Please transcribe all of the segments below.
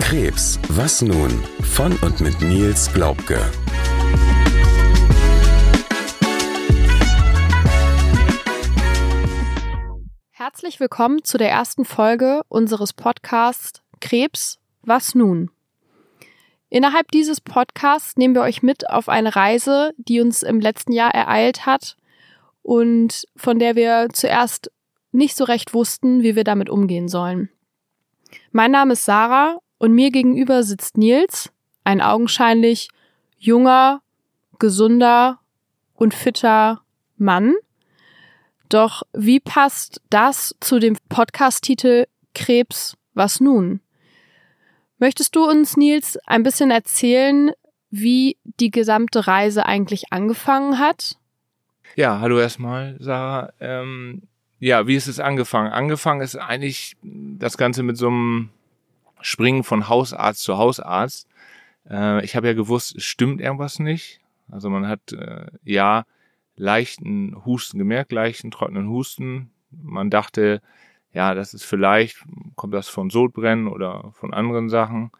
Krebs, was nun? Von und mit Nils Glaubke. Herzlich willkommen zu der ersten Folge unseres Podcasts Krebs, was nun? Innerhalb dieses Podcasts nehmen wir euch mit auf eine Reise, die uns im letzten Jahr ereilt hat und von der wir zuerst nicht so recht wussten, wie wir damit umgehen sollen. Mein Name ist Sarah. Und mir gegenüber sitzt Nils, ein augenscheinlich junger, gesunder und fitter Mann. Doch wie passt das zu dem Podcast-Titel Krebs, was nun? Möchtest du uns, Nils, ein bisschen erzählen, wie die gesamte Reise eigentlich angefangen hat? Ja, hallo erstmal, Sarah. Ja, wie ist es angefangen? Angefangen ist eigentlich das Ganze mit so einem Springen von Hausarzt zu Hausarzt. Ich habe ja gewusst, es stimmt irgendwas nicht. Also man hat leichten Husten gemerkt, leichten trockenen Husten. Man dachte, ja, das ist vielleicht, kommt das von Sodbrennen oder von anderen Sachen.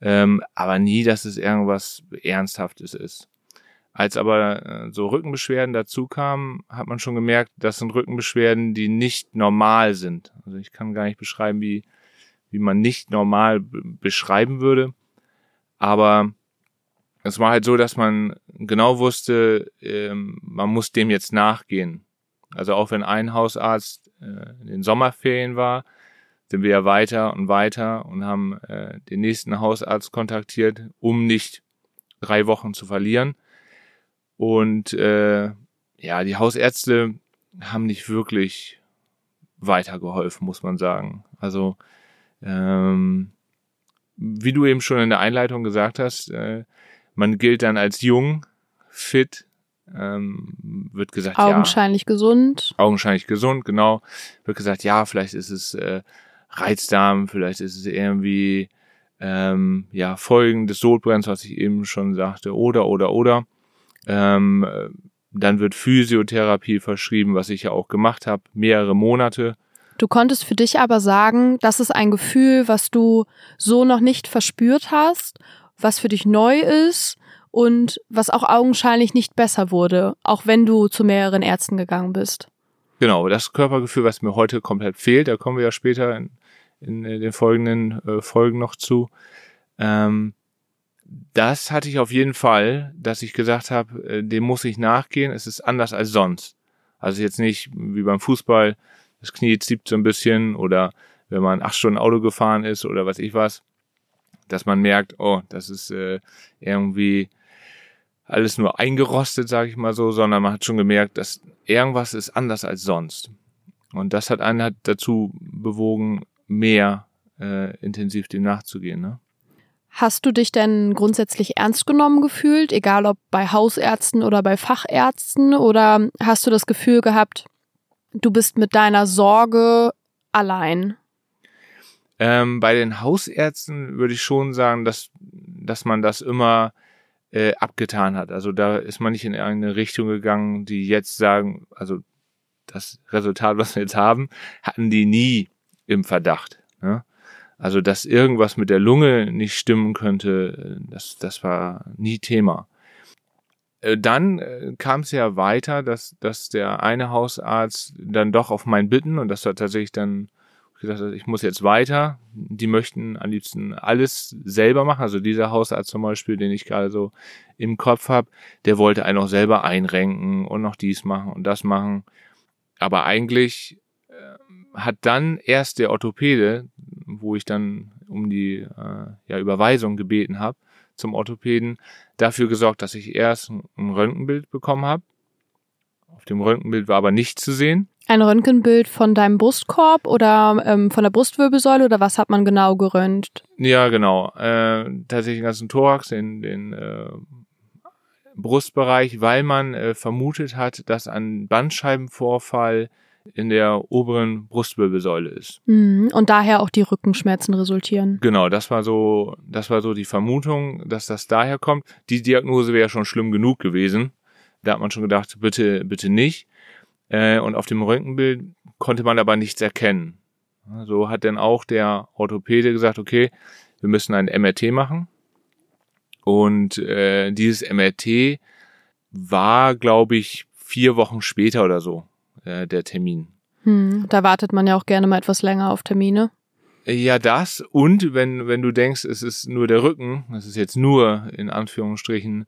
Aber nie, dass es irgendwas Ernsthaftes ist. Als aber so Rückenbeschwerden dazu kamen, hat man schon gemerkt, das sind Rückenbeschwerden, die nicht normal sind. Also ich kann gar nicht beschreiben, wie man nicht normal beschreiben würde. Aber es war halt so, dass man genau wusste, man muss dem jetzt nachgehen. Also auch wenn ein Hausarzt in den Sommerferien war, sind wir ja weiter und haben den nächsten Hausarzt kontaktiert, um nicht 3 Wochen zu verlieren. Und die Hausärzte haben nicht wirklich weitergeholfen, muss man sagen. Also wie du eben schon in der Einleitung gesagt hast, man gilt dann als jung, fit, wird gesagt, augenscheinlich gesund, genau, wird gesagt, ja, vielleicht ist es Reizdarm, vielleicht ist es irgendwie Folgen des Sodbrennens, was ich eben schon sagte, oder. Dann wird Physiotherapie verschrieben, was ich ja auch gemacht habe, mehrere Monate. Du konntest für dich aber sagen, das ist ein Gefühl, was du so noch nicht verspürt hast, was für dich neu ist und was auch augenscheinlich nicht besser wurde, auch wenn du zu mehreren Ärzten gegangen bist. Genau, das Körpergefühl, was mir heute komplett fehlt, da kommen wir ja später in den folgenden Folgen noch zu. Das hatte ich auf jeden Fall, dass ich gesagt habe, dem muss ich nachgehen, es ist anders als sonst. Also jetzt nicht wie beim Fußball, das Knie zieht so ein bisschen oder wenn man 8 Stunden Auto gefahren ist oder weiß ich was, dass man merkt, oh, das ist irgendwie alles nur eingerostet, sage ich mal so, sondern man hat schon gemerkt, dass irgendwas ist anders als sonst. Und das hat einen halt dazu bewogen, mehr intensiv dem nachzugehen. Ne? Hast du dich denn grundsätzlich ernst genommen gefühlt, egal ob bei Hausärzten oder bei Fachärzten, oder hast du das Gefühl gehabt, du bist mit deiner Sorge allein? Bei den Hausärzten würde ich schon sagen, dass man das immer abgetan hat. Also da ist man nicht in eine Richtung gegangen, die jetzt sagen, also das Resultat, was wir jetzt haben, hatten die nie im Verdacht. Ne? Also dass irgendwas mit der Lunge nicht stimmen könnte, das war nie Thema. Dann kam es ja weiter, dass der eine Hausarzt dann doch auf mein Bitten, und das hat tatsächlich dann gesagt, ich muss jetzt weiter. Die möchten am liebsten alles selber machen. Also dieser Hausarzt zum Beispiel, den ich gerade so im Kopf habe, der wollte einen auch selber einrenken und noch dies machen und das machen. Aber eigentlich hat dann erst der Orthopäde, wo ich dann um die Überweisung gebeten habe, zum Orthopäden, dafür gesorgt, dass ich erst ein Röntgenbild bekommen habe. Auf dem Röntgenbild war aber nichts zu sehen. Ein Röntgenbild von deinem Brustkorb oder von der Brustwirbelsäule oder was hat man genau geröntgt? Ja, genau. Tatsächlich den ganzen Thorax, den Brustbereich, weil man vermutet hat, dass ein Bandscheibenvorfall in der oberen Brustwirbelsäule ist. Und daher auch die Rückenschmerzen resultieren. Genau, das war so die Vermutung, dass das daher kommt. Die Diagnose wäre schon schlimm genug gewesen. Da hat man schon gedacht, bitte nicht. Und auf dem Röntgenbild konnte man aber nichts erkennen. So hat dann auch der Orthopäde gesagt, okay, wir müssen ein MRT machen. Und dieses MRT war, glaube ich, 4 Wochen später oder so der Termin. Da wartet man ja auch gerne mal etwas länger auf Termine. Ja, das. Und wenn du denkst, es ist nur der Rücken, es ist jetzt nur in Anführungsstrichen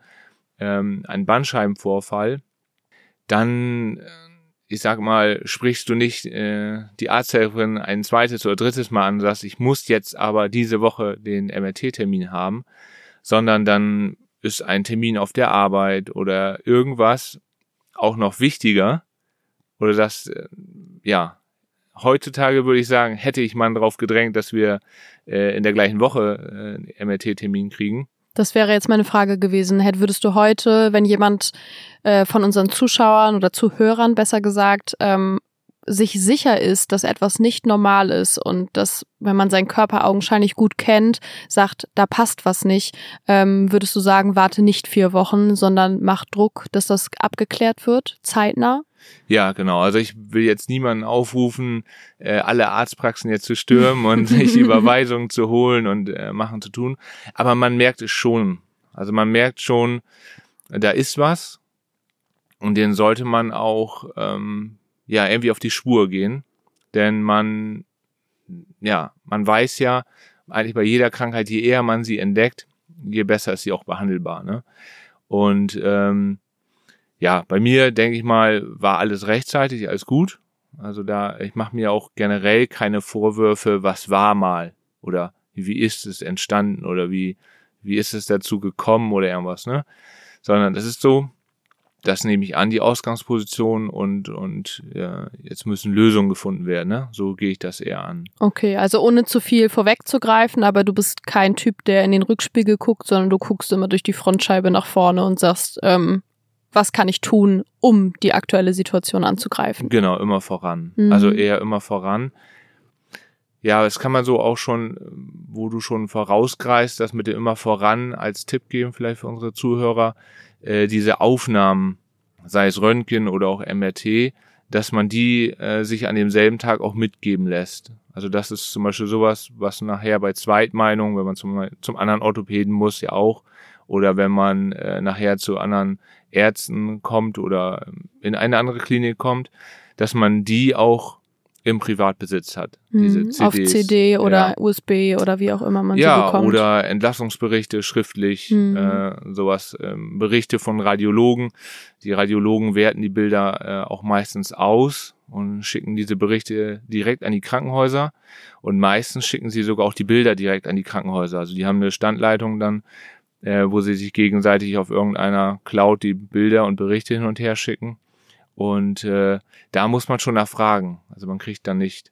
ein Bandscheibenvorfall, dann, ich sag mal, sprichst du nicht die Arzthelferin ein zweites oder drittes Mal an und sagst, ich muss jetzt aber diese Woche den MRT-Termin haben, sondern dann ist ein Termin auf der Arbeit oder irgendwas auch noch wichtiger. Oder das, ja, heutzutage würde ich sagen, hätte ich mal drauf gedrängt, dass wir in der gleichen Woche einen MRT-Termin kriegen. Das wäre jetzt meine Frage gewesen. Würdest du heute, wenn jemand von unseren Zuschauern oder Zuhörern besser gesagt, sich sicher ist, dass etwas nicht normal ist und dass, wenn man seinen Körper augenscheinlich gut kennt, sagt, da passt was nicht, würdest du sagen, warte nicht 4 Wochen, sondern mach Druck, dass das abgeklärt wird, zeitnah? Ja, genau. Also ich will jetzt niemanden aufrufen, alle Arztpraxen jetzt zu stürmen und sich Überweisungen zu holen und machen zu tun. Aber man merkt es schon. Also man merkt schon, da ist was und den sollte man auch irgendwie auf die Spur gehen, denn man weiß ja eigentlich bei jeder Krankheit, je eher man sie entdeckt, je besser ist sie auch behandelbar, ne? Und bei mir, denke ich mal, war alles rechtzeitig, alles gut. Also ich mache mir auch generell keine Vorwürfe, was war mal oder wie ist es entstanden oder wie ist es dazu gekommen oder irgendwas, ne? Sondern das ist so, das nehme ich an, die Ausgangsposition und jetzt müssen Lösungen gefunden werden, ne? So gehe ich das eher an. Okay, also ohne zu viel vorwegzugreifen, aber du bist kein Typ, der in den Rückspiegel guckt, sondern du guckst immer durch die Frontscheibe nach vorne und sagst, was kann ich tun, um die aktuelle Situation anzugreifen? Genau, immer voran. Mhm. Also eher immer voran. Ja, das kann man so auch schon, wo du schon vorausgreifst, das mit dem immer voran als Tipp geben, vielleicht für unsere Zuhörer, diese Aufnahmen, sei es Röntgen oder auch MRT, dass man die sich an demselben Tag auch mitgeben lässt. Also das ist zum Beispiel sowas, was nachher bei Zweitmeinung, wenn man zum anderen Orthopäden muss, ja auch, oder wenn man nachher zu anderen Ärzten kommt oder in eine andere Klinik kommt, dass man die auch im Privatbesitz hat, diese CDs. Auf CD oder USB oder wie auch immer man sie bekommt. Ja, oder Entlassungsberichte schriftlich, sowas, Berichte von Radiologen. Die Radiologen werten die Bilder auch meistens aus und schicken diese Berichte direkt an die Krankenhäuser und meistens schicken sie sogar auch die Bilder direkt an die Krankenhäuser. Also die haben eine Standleitung dann, wo sie sich gegenseitig auf irgendeiner Cloud die Bilder und Berichte hin und her schicken. Und da muss man schon nachfragen. Also man kriegt dann nicht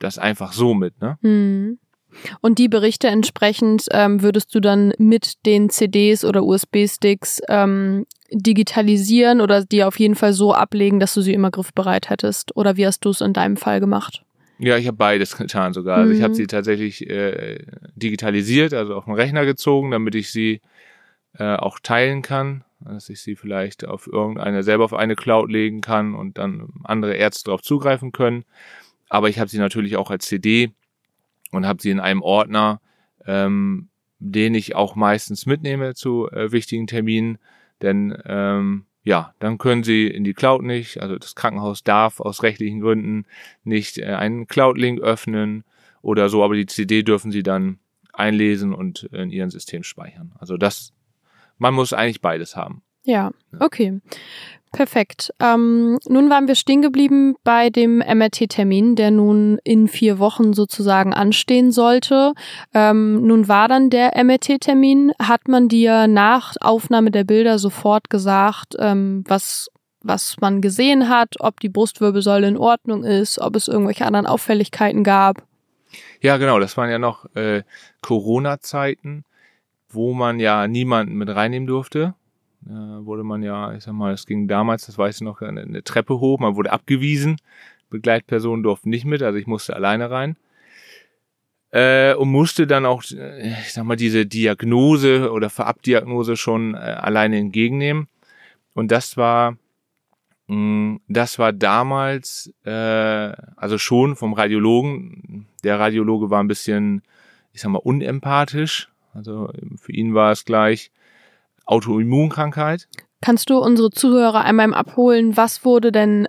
das einfach so mit, ne? Mhm. Und die Berichte entsprechend würdest du dann mit den CDs oder USB-Sticks digitalisieren oder die auf jeden Fall so ablegen, dass du sie immer griffbereit hättest? Oder wie hast du es in deinem Fall gemacht? Ja, ich habe beides getan sogar. Also ich habe sie tatsächlich digitalisiert, also auf den Rechner gezogen, damit ich sie auch teilen kann, dass ich sie vielleicht auf eine Cloud legen kann und dann andere Ärzte darauf zugreifen können. Aber ich habe sie natürlich auch als CD und habe sie in einem Ordner, den ich auch meistens mitnehme zu wichtigen Terminen. Denn dann können sie in die Cloud nicht, also das Krankenhaus darf aus rechtlichen Gründen nicht einen Cloud-Link öffnen oder so, aber die CD dürfen sie dann einlesen und in ihrem System speichern. Also man muss eigentlich beides haben. Ja, okay. Perfekt. Nun waren wir stehen geblieben bei dem MRT-Termin, der nun in 4 Wochen sozusagen anstehen sollte. Nun war dann der MRT-Termin. Hat man dir nach Aufnahme der Bilder sofort gesagt, was man gesehen hat, ob die Brustwirbelsäule in Ordnung ist, ob es irgendwelche anderen Auffälligkeiten gab? Ja, genau. Das waren ja noch Corona-Zeiten, wo man ja niemanden mit reinnehmen durfte. Wurde man ja, ich sag mal, es ging damals, das weiß ich noch, eine Treppe hoch, man wurde abgewiesen, Begleitpersonen durften nicht mit, also ich musste alleine rein und musste dann auch, ich sag mal, diese Diagnose oder Verabdiagnose schon alleine entgegennehmen und das war Das war damals, also schon vom Radiologen. Der Radiologe war ein bisschen, ich sag mal, unempathisch. Also für ihn war es gleich Autoimmunkrankheit. Kannst du unsere Zuhörer einmal abholen, was wurde denn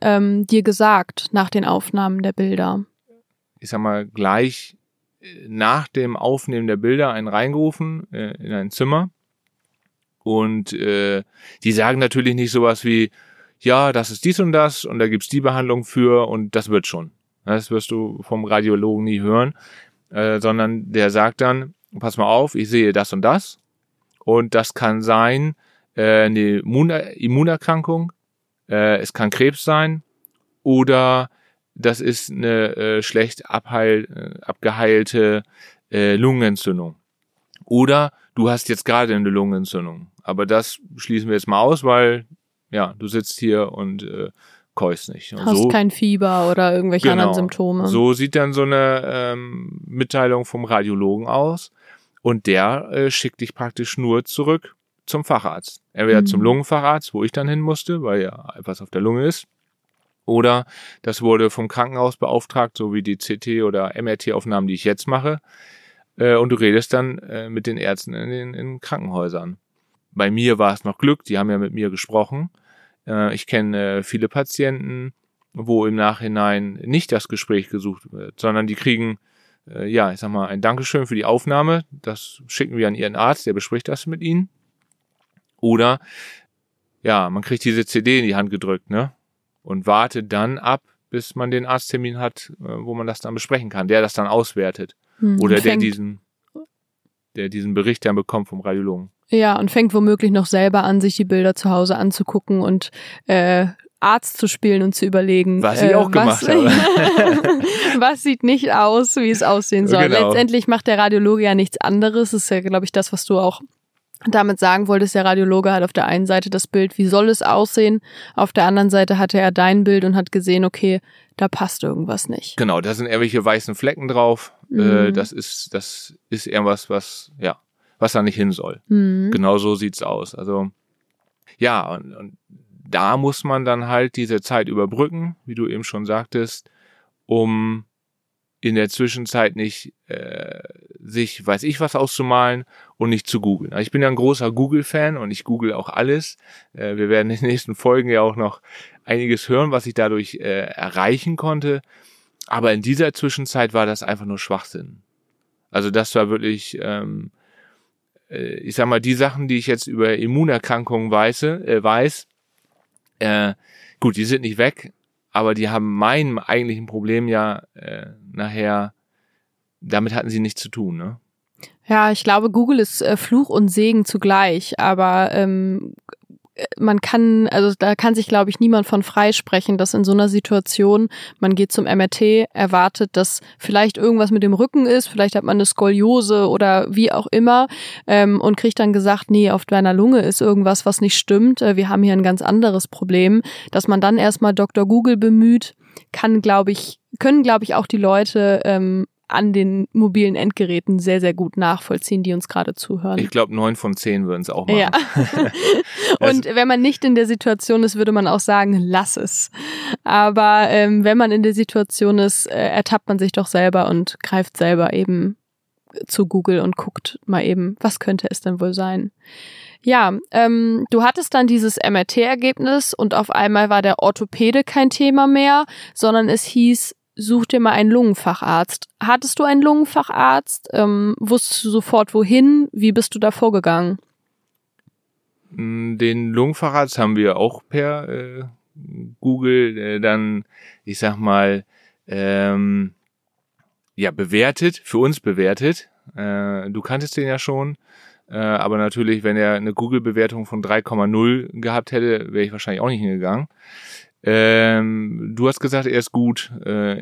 dir gesagt nach den Aufnahmen der Bilder? Ich sag mal, gleich nach dem Aufnehmen der Bilder einen reingerufen in ein Zimmer. Und die sagen natürlich nicht sowas wie, ja, das ist dies und da gibt's die Behandlung für und das wird schon. Das wirst du vom Radiologen nie hören, sondern der sagt dann, pass mal auf, ich sehe das und das und das kann sein eine Immunerkrankung, es kann Krebs sein oder das ist eine schlecht abgeheilte Lungenentzündung. Oder du hast jetzt gerade eine Lungenentzündung. Aber das schließen wir jetzt mal aus, weil ja, du sitzt hier und keust nicht. Und hast so, kein Fieber oder irgendwelche anderen Symptome. So sieht dann so eine Mitteilung vom Radiologen aus. Und der schickt dich praktisch nur zurück zum Facharzt. Entweder zum Lungenfacharzt, wo ich dann hin musste, weil ja etwas auf der Lunge ist. Oder das wurde vom Krankenhaus beauftragt, so wie die CT- oder MRT-Aufnahmen, die ich jetzt mache. Und du redest dann mit den Ärzten in Krankenhäusern. Bei mir war es noch Glück, die haben ja mit mir gesprochen. Ich kenne viele Patienten, wo im Nachhinein nicht das Gespräch gesucht wird, sondern die kriegen, ja, ich sag mal, ein Dankeschön für die Aufnahme. Das schicken wir an ihren Arzt, der bespricht das mit ihnen. Oder, ja, man kriegt diese CD in die Hand gedrückt, ne? Und wartet dann ab, bis man den Arzttermin hat, wo man das dann besprechen kann, der das dann auswertet. Oder der diesen Bericht dann bekommt vom Radiologen. Ja, und fängt womöglich noch selber an, sich die Bilder zu Hause anzugucken und Arzt zu spielen und zu überlegen. Was ich auch gemacht habe. Was sieht nicht aus, wie es aussehen soll. Genau. Letztendlich macht der Radiologe ja nichts anderes. Das ist ja, glaube ich, das, was du auch damit sagen wolltest. Der Radiologe hat auf der einen Seite das Bild, wie soll es aussehen? Auf der anderen Seite hatte er dein Bild und hat gesehen, okay, da passt irgendwas nicht. Genau, da sind irgendwelche weißen Flecken drauf. Das ist irgendwas, was da nicht hin soll. Genau so sieht's aus. Also, ja, und da muss man dann halt diese Zeit überbrücken, wie du eben schon sagtest, um in der Zwischenzeit nicht sich, weiß ich was, auszumalen und nicht zu googeln. Also ich bin ja ein großer Google-Fan und ich google auch alles. Wir werden in den nächsten Folgen ja auch noch einiges hören, was ich dadurch erreichen konnte. Aber in dieser Zwischenzeit war das einfach nur Schwachsinn. Also das war wirklich... ich sag mal, die Sachen, die ich jetzt über Immunerkrankungen weiß, gut, die sind nicht weg, aber die haben meinem eigentlichen Problem ja nachher, damit hatten sie nichts zu tun, ne? Ja, ich glaube, Google ist Fluch und Segen zugleich, aber da kann sich, glaube ich, niemand von freisprechen, dass in so einer Situation, man geht zum MRT, erwartet, dass vielleicht irgendwas mit dem Rücken ist, vielleicht hat man eine Skoliose oder wie auch immer, und kriegt dann gesagt, nee, auf deiner Lunge ist irgendwas, was nicht stimmt, wir haben hier ein ganz anderes Problem, dass man dann erstmal Dr. Google bemüht, können, glaube ich, auch die Leute an den mobilen Endgeräten sehr, sehr gut nachvollziehen, die uns gerade zuhören. Ich glaube, 9 von 10 würden es auch machen. Ja. Und wenn man nicht in der Situation ist, würde man auch sagen, lass es. Aber wenn man in der Situation ist, ertappt man sich doch selber und greift selber eben zu Google und guckt mal eben, was könnte es denn wohl sein? Ja, du hattest dann dieses MRT-Ergebnis und auf einmal war der Orthopäde kein Thema mehr, sondern es hieß, such dir mal einen Lungenfacharzt. Hattest du einen Lungenfacharzt? Wusstest du sofort wohin? Wie bist du da vorgegangen? Den Lungenfacharzt haben wir auch per Google dann, ich sag mal, bewertet, für uns bewertet. Du kanntest den ja schon. Aber natürlich, wenn er eine Google-Bewertung von 3,0 gehabt hätte, wäre ich wahrscheinlich auch nicht hingegangen. Du hast gesagt, er ist gut.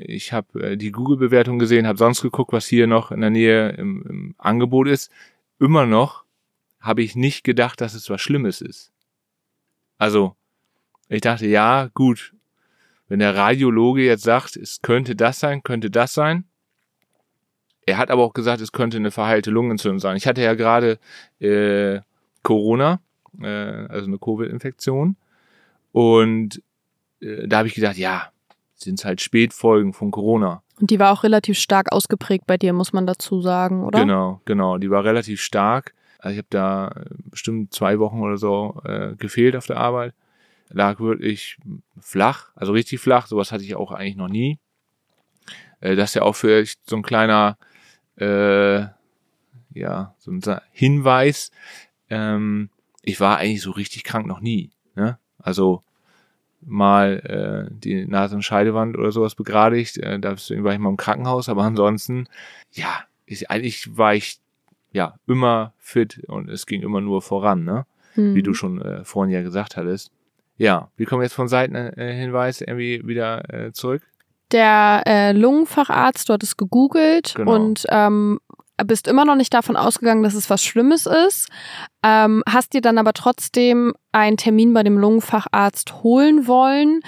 Ich habe die Google-Bewertung gesehen, habe sonst geguckt, was hier noch in der Nähe im Angebot ist. Immer noch habe ich nicht gedacht, dass es was Schlimmes ist. Also, ich dachte, ja, gut, wenn der Radiologe jetzt sagt, es könnte das sein. Er hat aber auch gesagt, es könnte eine verheilte Lungenentzündung sein. Ich hatte ja gerade Corona, also eine Covid-Infektion. Und da habe ich gedacht, ja, sind es halt Spätfolgen von Corona. Und die war auch relativ stark ausgeprägt bei dir, muss man dazu sagen, oder? Genau, die war relativ stark. Also ich habe da bestimmt 2 Wochen oder so gefehlt auf der Arbeit. Lag wirklich flach, also richtig flach. Sowas hatte ich auch eigentlich noch nie. Das ist ja auch für so ein kleiner so ein Hinweis. Ich war eigentlich so richtig krank noch nie. Ne? Also mal die Nase- und Scheidewand oder sowas begradigt. Da war ich mal im Krankenhaus, aber ansonsten, eigentlich war ich immer fit und es ging immer nur voran, ne? Wie du schon vorhin ja gesagt hattest. Ja, wir kommen jetzt von Seitenhinweis irgendwie wieder zurück. Der Lungenfacharzt, du hattest gegoogelt und bist immer noch nicht davon ausgegangen, dass es was Schlimmes ist, hast dir dann aber trotzdem einen Termin bei dem Lungenfacharzt holen wollen,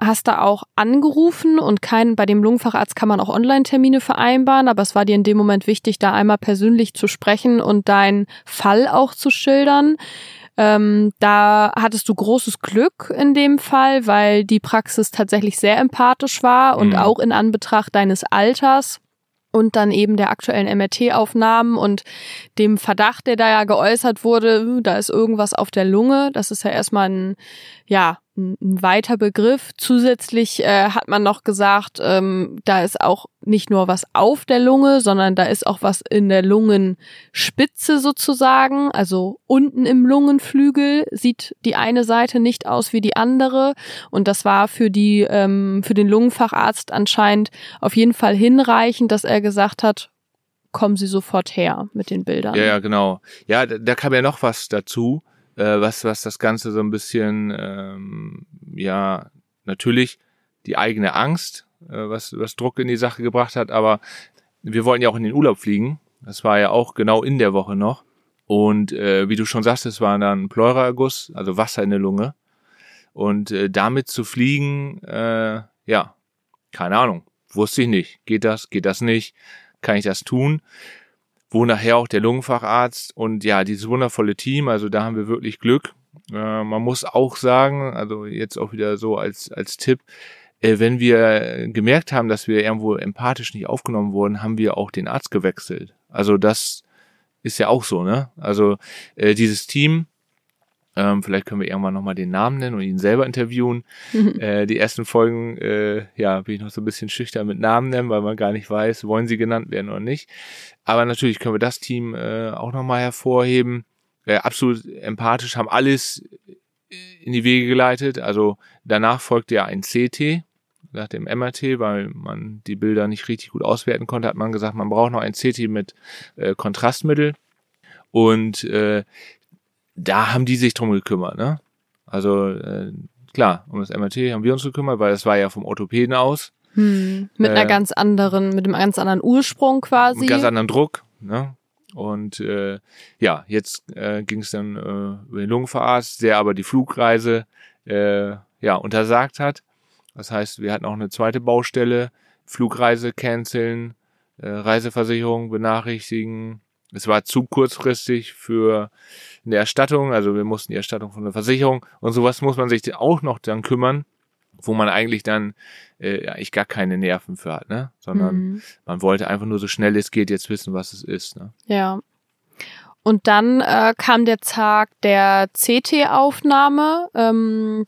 hast da auch angerufen und bei dem Lungenfacharzt kann man auch Online-Termine vereinbaren, aber es war dir in dem Moment wichtig, da einmal persönlich zu sprechen und deinen Fall auch zu schildern. Da hattest du großes Glück in dem Fall, weil die Praxis tatsächlich sehr empathisch war und auch in Anbetracht deines Alters und dann eben der aktuellen MRT-Aufnahmen und dem Verdacht, der da ja geäußert wurde, da ist irgendwas auf der Lunge. Das ist ja erstmal ein weiter Begriff. Zusätzlich hat man noch gesagt, da ist auch nicht nur was auf der Lunge, sondern da ist auch was in der Lungenspitze sozusagen. Also unten im Lungenflügel sieht die eine Seite nicht aus wie die andere. Und das war für den Lungenfacharzt anscheinend auf jeden Fall hinreichend, dass er gesagt hat, kommen Sie sofort her mit den Bildern. Ja, genau. Ja, da kam ja noch was dazu. Was das Ganze so ein bisschen, natürlich die eigene Angst, was Druck in die Sache gebracht hat, aber wir wollten ja auch in den Urlaub fliegen, das war ja auch genau in der Woche noch und wie du schon sagst, es war dann Pleuraerguss, also Wasser in der Lunge und damit zu fliegen, keine Ahnung, wusste ich nicht, geht das nicht, kann ich das tun? Wo nachher auch der Lungenfacharzt und dieses wundervolle Team, also da haben wir wirklich Glück. Man muss auch sagen, also jetzt auch wieder so als Tipp, wenn wir gemerkt haben, dass wir irgendwo empathisch nicht aufgenommen wurden, haben wir auch den Arzt gewechselt. Also das ist ja auch so, ne? Also dieses Team, vielleicht können wir irgendwann nochmal den Namen nennen und ihn selber interviewen. Die ersten Folgen, bin ich noch so ein bisschen schüchtern mit Namen nennen, weil man gar nicht weiß, wollen sie genannt werden oder nicht. Aber natürlich können wir das Team auch nochmal hervorheben. Absolut empathisch, haben alles in die Wege geleitet. Also danach folgte ja ein CT nach dem MRT, weil man die Bilder nicht richtig gut auswerten konnte, hat man gesagt, man braucht noch ein CT mit Kontrastmittel. Und da haben die sich drum gekümmert, ne? Also klar, um das MRT haben wir uns gekümmert, weil das war ja vom Orthopäden aus. Mit mit einem ganz anderen Ursprung quasi. Mit ganz anderen Druck, ne? Und jetzt ging es dann über den Lungenfacharzt, der aber die Flugreise untersagt hat. Das heißt, wir hatten auch eine zweite Baustelle, Flugreise canceln, Reiseversicherung benachrichtigen. Es war zu kurzfristig für eine Erstattung, also wir mussten die Erstattung von der Versicherung und sowas muss man sich auch noch dann kümmern, wo man eigentlich dann gar keine Nerven für hat, ne? Sondern man wollte einfach nur so schnell es geht jetzt wissen, was es ist, ne? Ja. Und dann kam der Tag der CT-Aufnahme.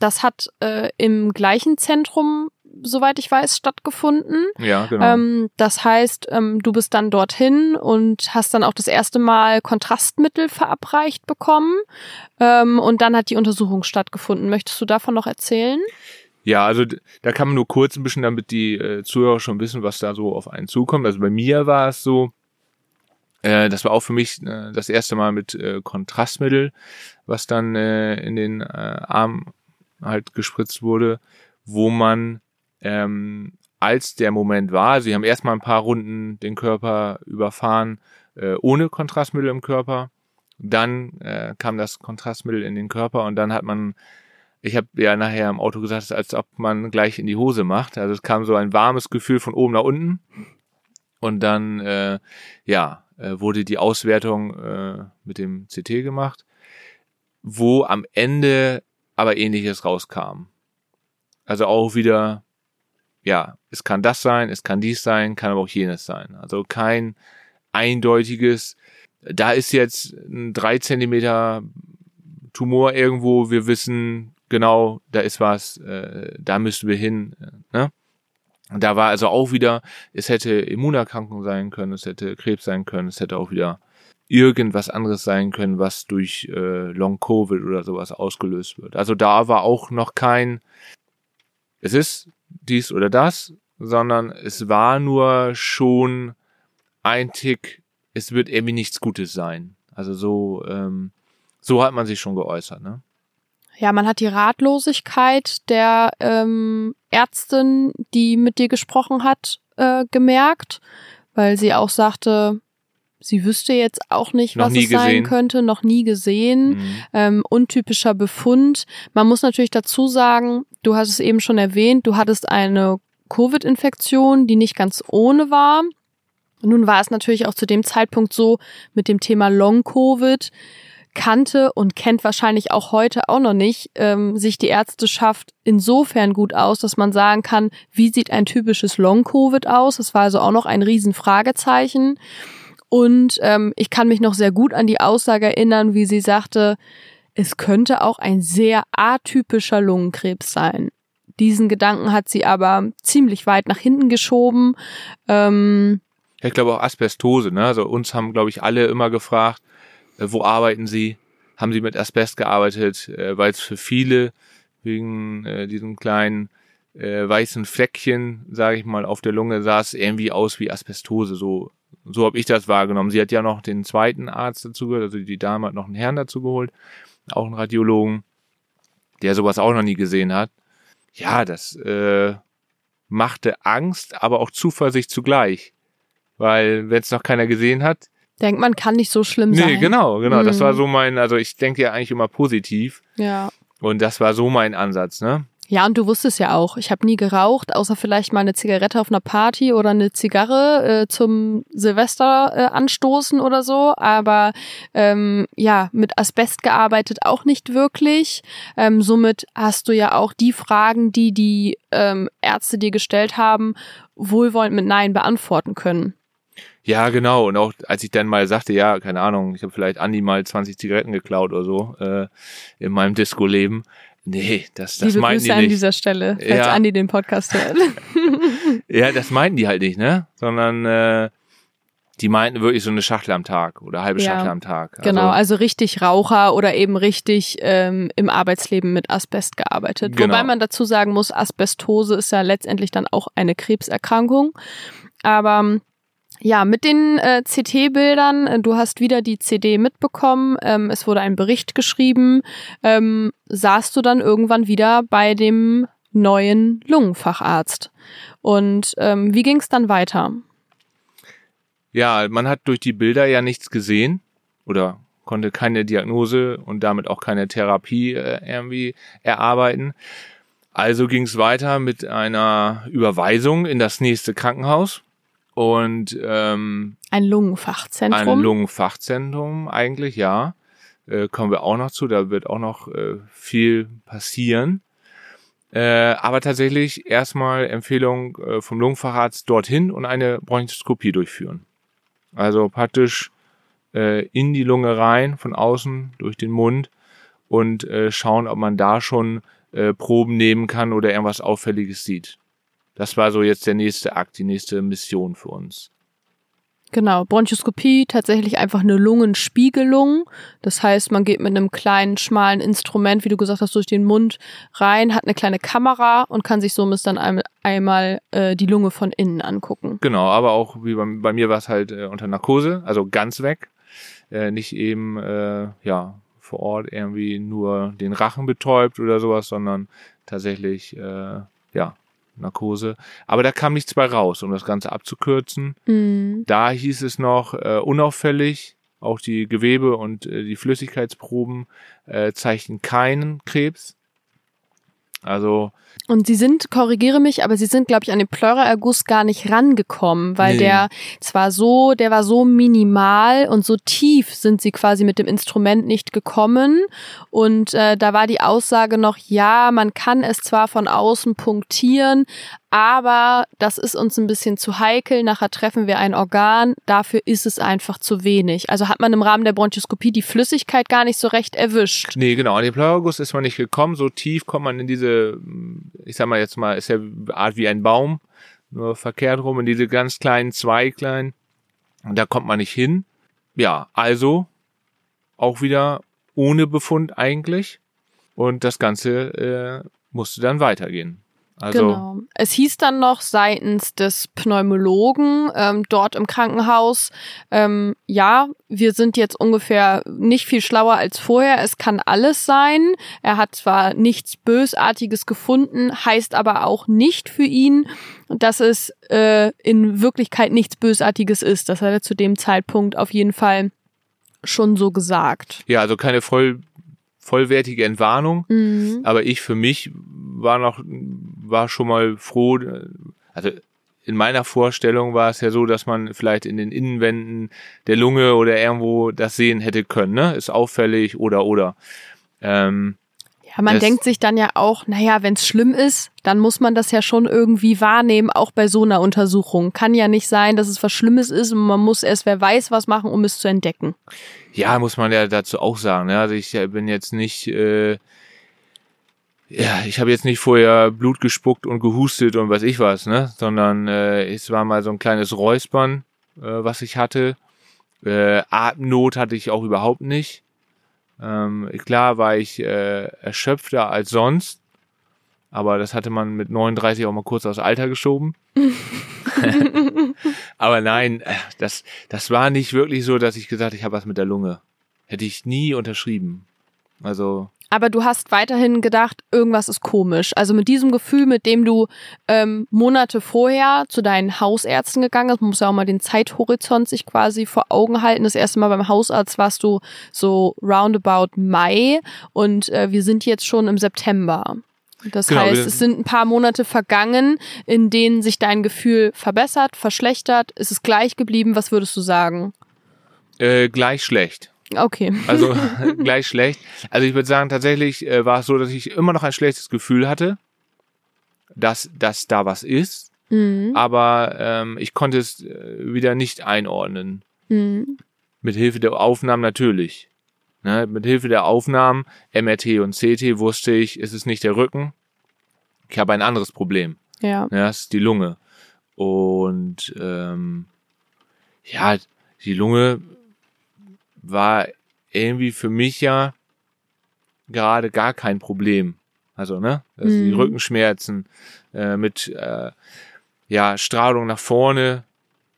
Das hat im gleichen Zentrum, soweit ich weiß, stattgefunden. Ja, genau. Das heißt, du bist dann dorthin und hast dann auch das erste Mal Kontrastmittel verabreicht bekommen. Und dann hat die Untersuchung stattgefunden. Möchtest du davon noch erzählen? Ja, also da kann man nur kurz ein bisschen, damit die Zuhörer schon wissen, was da so auf einen zukommt. Also bei mir war es so, das war auch für mich das erste Mal mit Kontrastmittel, was dann in den Arm halt gespritzt wurde, wo man als der Moment war, also sie haben erstmal ein paar Runden den Körper überfahren, ohne Kontrastmittel im Körper, dann kam das Kontrastmittel in den Körper und dann hat man, ich habe ja nachher im Auto gesagt, als ob man gleich in die Hose macht, also es kam so ein warmes Gefühl von oben nach unten und dann wurde die Auswertung mit dem CT gemacht, wo am Ende aber Ähnliches rauskam. Also auch wieder, ja, es kann das sein, es kann dies sein, kann aber auch jenes sein. Also kein eindeutiges, da ist jetzt ein 3 cm Tumor irgendwo, wir wissen genau, da ist was, da müssen wir hin. Ne? Und da war also auch wieder, es hätte Immunerkrankung sein können, es hätte Krebs sein können, es hätte auch wieder irgendwas anderes sein können, was durch Long-Covid oder sowas ausgelöst wird. Also da war auch noch kein, es ist dies oder das, sondern es war nur schon ein Tick, es wird irgendwie nichts Gutes sein. Also so hat man sich schon geäußert, ne? Ja, man hat die Ratlosigkeit der Ärztin, die mit dir gesprochen hat, gemerkt, weil sie auch sagte, sie wüsste jetzt auch nicht, was es sein könnte, noch nie gesehen, untypischer Befund. Man muss natürlich dazu sagen, du hast es eben schon erwähnt, du hattest eine Covid-Infektion, die nicht ganz ohne war. Nun war es natürlich auch zu dem Zeitpunkt so mit dem Thema Long-Covid, kannte und kennt wahrscheinlich auch heute auch noch nicht, sich die Ärzteschaft insofern gut aus, dass man sagen kann, wie sieht ein typisches Long-Covid aus? Das war also auch noch ein Riesenfragezeichen. Und ich kann mich noch sehr gut an die Aussage erinnern, wie sie sagte, es könnte auch ein sehr atypischer Lungenkrebs sein. Diesen Gedanken hat sie aber ziemlich weit nach hinten geschoben. Ich glaube auch Asbestose, ne? Also uns haben, glaube ich, alle immer gefragt, wo arbeiten Sie? Haben Sie mit Asbest gearbeitet? Weil es für viele wegen diesem kleinen weißen Fleckchen, sage ich mal, auf der Lunge sah es irgendwie aus wie Asbestose. So habe ich das wahrgenommen. Sie hat ja noch den zweiten Arzt dazu geholt, also die Dame hat noch einen Herrn dazu geholt, auch einen Radiologen, der sowas auch noch nie gesehen hat. Ja, das machte Angst, aber auch Zuversicht zugleich. Weil wenn es noch keiner gesehen hat, denkt man, kann nicht so schlimm sein. Nee, genau. Das war so mein, also ich denke ja eigentlich immer positiv. Ja. Und das war so mein Ansatz, ne? Ja, und du wusstest ja auch, ich habe nie geraucht, außer vielleicht mal eine Zigarette auf einer Party oder eine Zigarre zum Silvester anstoßen oder so. Aber ja, mit Asbest gearbeitet auch nicht wirklich. Somit hast du ja auch die Fragen, die Ärzte dir gestellt haben, wohlwollend mit Nein beantworten können. Ja, genau. Und auch als ich dann mal sagte, ja, keine Ahnung, ich habe vielleicht Andi mal 20 Zigaretten geklaut oder so in meinem Disco-Leben. Nee, das meinten die nicht. An dieser Stelle, falls ja. Andi den Podcast hört. Ja, das meinten die halt nicht, ne? Sondern die meinten wirklich so eine Schachtel am Tag oder halbe Schachtel am Tag. Also, genau, also richtig Raucher oder eben richtig im Arbeitsleben mit Asbest gearbeitet. Genau. Wobei man dazu sagen muss, Asbestose ist ja letztendlich dann auch eine Krebserkrankung. Aber ja, mit den CT-Bildern, du hast wieder die CD mitbekommen, es wurde ein Bericht geschrieben, saßt du dann irgendwann wieder bei dem neuen Lungenfacharzt. Und wie ging es dann weiter? Ja, man hat durch die Bilder ja nichts gesehen oder konnte keine Diagnose und damit auch keine Therapie irgendwie erarbeiten. Also ging es weiter mit einer Überweisung in das nächste Krankenhaus. Und ein Lungenfachzentrum. Ein Lungenfachzentrum eigentlich, ja. Kommen wir auch noch zu, da wird auch noch viel passieren. Aber tatsächlich erstmal Empfehlung vom Lungenfacharzt dorthin und eine Bronchoskopie durchführen. Also praktisch in die Lunge rein, von außen, durch den Mund und schauen, ob man da schon Proben nehmen kann oder irgendwas Auffälliges sieht. Das war so jetzt der nächste Akt, die nächste Mission für uns. Genau, Bronchoskopie, tatsächlich einfach eine Lungenspiegelung. Das heißt, man geht mit einem kleinen, schmalen Instrument, wie du gesagt hast, durch den Mund rein, hat eine kleine Kamera und kann sich somit dann einmal die Lunge von innen angucken. Genau, aber auch wie bei mir war es halt unter Narkose, also ganz weg. Nicht eben vor Ort irgendwie nur den Rachen betäubt oder sowas, sondern tatsächlich Narkose. Aber da kam nichts bei raus, um das Ganze abzukürzen. Mm. Da hieß es noch unauffällig, auch die Gewebe und die Flüssigkeitsproben zeigten keinen Krebs. Also. Und Sie sind, korrigiere mich, aber Sie sind, glaube ich, an den Pleuraerguss gar nicht rangekommen, weil der war so minimal und so tief sind Sie quasi mit dem Instrument nicht gekommen. Und da war die Aussage noch, ja, man kann es zwar von außen punktieren, aber das ist uns ein bisschen zu heikel. Nachher treffen wir ein Organ. Dafür ist es einfach zu wenig. Also hat man im Rahmen der Bronchoskopie die Flüssigkeit gar nicht so recht erwischt. Nee, genau. An den Pleuraerguss ist man nicht gekommen. So tief kommt man in diese, ich sag mal jetzt mal, ist ja eine Art wie ein Baum, nur verkehrt rum, in diese ganz kleinen Zweiglein. Und da kommt man nicht hin. Ja, also auch wieder ohne Befund eigentlich. Und das Ganze musste dann weitergehen. Also, genau. Es hieß dann noch seitens des Pneumologen dort im Krankenhaus, ja, wir sind jetzt ungefähr nicht viel schlauer als vorher, es kann alles sein. Er hat zwar nichts Bösartiges gefunden, heißt aber auch nicht für ihn, dass es in Wirklichkeit nichts Bösartiges ist. Das hat er zu dem Zeitpunkt auf jeden Fall schon so gesagt. Ja, also keine vollwertige Entwarnung, aber ich für mich war schon mal froh, also in meiner Vorstellung war es ja so, dass man vielleicht in den Innenwänden der Lunge oder irgendwo das sehen hätte können, ne? Ist auffällig oder. Ja, man denkt sich dann ja auch, naja, wenn es schlimm ist, dann muss man das ja schon irgendwie wahrnehmen, auch bei so einer Untersuchung. Kann ja nicht sein, dass es was Schlimmes ist und man muss erst, wer weiß, was machen, um es zu entdecken. Ja, muss man ja dazu auch sagen. Ne? Also ich bin jetzt nicht... Ja, ich habe jetzt nicht vorher Blut gespuckt und gehustet und weiß ich was, ne? Sondern es war mal so ein kleines Räuspern, was ich hatte. Atemnot hatte ich auch überhaupt nicht. Klar war ich erschöpfter als sonst, aber das hatte man mit 39 auch mal kurz aus Alter geschoben. Aber nein, das war nicht wirklich so, dass ich gesagt habe, ich habe was mit der Lunge. Hätte ich nie unterschrieben. Also... Aber du hast weiterhin gedacht, irgendwas ist komisch. Also mit diesem Gefühl, mit dem du Monate vorher zu deinen Hausärzten gegangen bist, man muss ja auch mal den Zeithorizont sich quasi vor Augen halten. Das erste Mal beim Hausarzt warst du so roundabout Mai und wir sind jetzt schon im September. Das heißt, es sind ein paar Monate vergangen, in denen sich dein Gefühl verbessert, verschlechtert. Ist es gleich geblieben? Was würdest du sagen? Gleich schlecht. Okay. Also gleich schlecht. Also ich würde sagen, tatsächlich war es so, dass ich immer noch ein schlechtes Gefühl hatte, dass da was ist. Mhm. Aber ich konnte es wieder nicht einordnen. Mhm. Mit Hilfe der Aufnahmen natürlich. Ne? Mit Hilfe der Aufnahmen, MRT und CT, wusste ich, es ist nicht der Rücken. Ich habe ein anderes Problem. Ja. Ja, das ist die Lunge. Und ja, die Lunge... war irgendwie für mich ja gerade gar kein Problem. Also, ne? Also die Rückenschmerzen mit ja, Strahlung nach vorne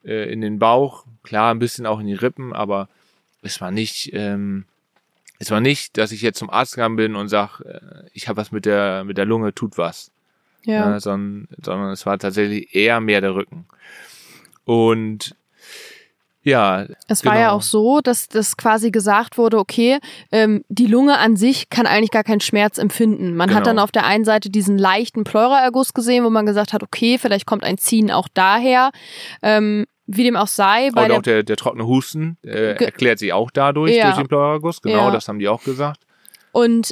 in den Bauch, klar, ein bisschen auch in die Rippen, aber es war nicht, dass ich jetzt zum Arzt gegangen bin und sag, ich habe was mit der Lunge, tut was. Ja. Ja, sondern es war tatsächlich eher mehr der Rücken. Und ja, es war ja auch so, dass das quasi gesagt wurde, okay, die Lunge an sich kann eigentlich gar keinen Schmerz empfinden. Man hat dann auf der einen Seite diesen leichten Pleuraerguss gesehen, wo man gesagt hat, okay, vielleicht kommt ein Ziehen auch daher. Wie dem auch sei. Oder auch der trockene Husten erklärt sich auch dadurch, durch den Pleuraerguss. Genau, das haben die auch gesagt. Und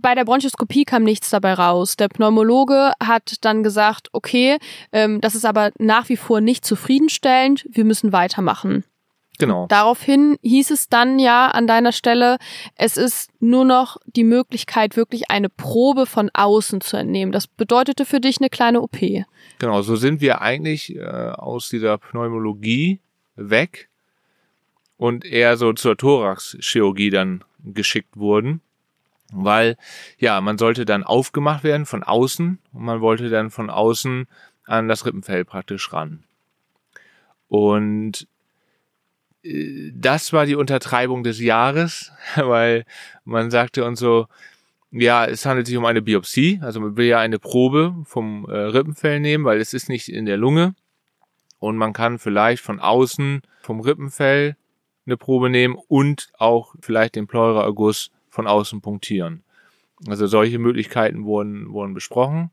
bei der Bronchoskopie kam nichts dabei raus. Der Pneumologe hat dann gesagt, okay, das ist aber nach wie vor nicht zufriedenstellend, wir müssen weitermachen. Genau. Daraufhin hieß es dann ja an deiner Stelle, es ist nur noch die Möglichkeit, wirklich eine Probe von außen zu entnehmen. Das bedeutete für dich eine kleine OP. Genau, so sind wir eigentlich aus dieser Pneumologie weg und eher so zur Thoraxchirurgie dann geschickt wurden, weil ja, man sollte dann aufgemacht werden von außen und man wollte dann von außen an das Rippenfell praktisch ran. Und das war die Untertreibung des Jahres, weil man sagte uns so, ja, es handelt sich um eine Biopsie, also man will ja eine Probe vom Rippenfell nehmen, weil es ist nicht in der Lunge und man kann vielleicht von außen vom Rippenfell eine Probe nehmen und auch vielleicht den Pleuraerguss von außen punktieren. Also solche Möglichkeiten wurden besprochen.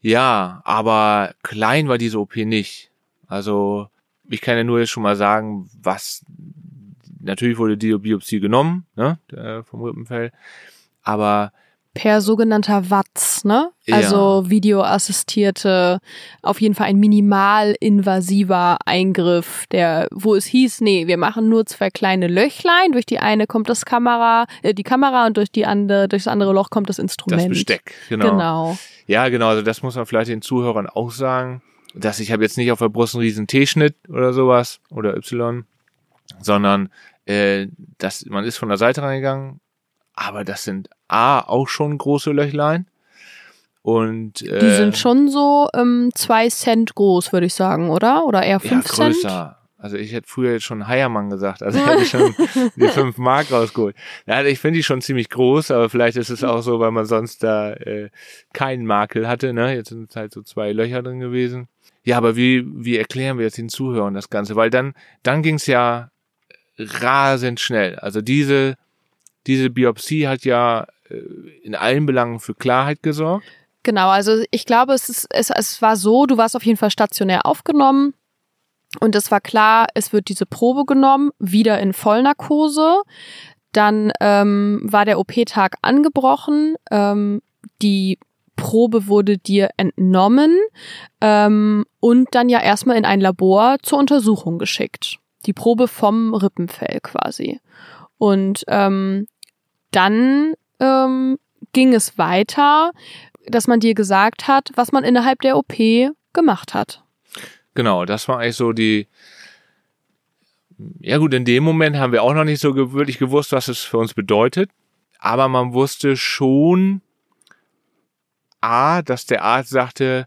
Ja, aber klein war diese OP nicht. Also ich kann ja nur jetzt schon mal sagen, was natürlich wurde die Biopsie genommen, ne, vom Rippenfell, aber per sogenannter WATS, ne? Ja. Also videoassistierte, auf jeden Fall ein minimalinvasiver Eingriff, wo es hieß, nee, wir machen nur zwei kleine Löchlein, durch die eine kommt die Kamera und durch das andere Loch kommt das Instrument. Das Besteck, genau. Ja, genau, also das muss man vielleicht den Zuhörern auch sagen, dass ich habe jetzt nicht auf der Brust einen riesen T-Schnitt oder sowas oder Y, sondern dass man ist von der Seite reingegangen, aber das sind auch schon große Löchlein. Und die sind schon so 2 Cent groß, würde ich sagen, oder? Oder eher 5 Cent? Größer. Also ich hätte früher jetzt schon Heiermann gesagt. Also ich hätte schon die 5 Mark rausgeholt. Ja, ich finde die schon ziemlich groß, aber vielleicht ist es auch so, weil man sonst da keinen Makel hatte. Ne? Jetzt sind halt so 2 Löcher drin gewesen. Ja, aber wie erklären wir jetzt den Zuhörern das Ganze? Weil dann ging es ja rasend schnell. Also diese Biopsie hat ja in allen Belangen für Klarheit gesorgt. Genau, also ich glaube, es war so, du warst auf jeden Fall stationär aufgenommen und es war klar, es wird diese Probe genommen, wieder in Vollnarkose. Dann war der OP-Tag angebrochen, die Probe wurde dir entnommen und dann ja erstmal in ein Labor zur Untersuchung geschickt. Die Probe vom Rippenfell quasi. Und dann ging es weiter, dass man dir gesagt hat, was man innerhalb der OP gemacht hat. Genau, das war eigentlich so ja gut, in dem Moment haben wir auch noch nicht so wirklich gewusst, was es für uns bedeutet. Aber man wusste schon, dass der Arzt sagte,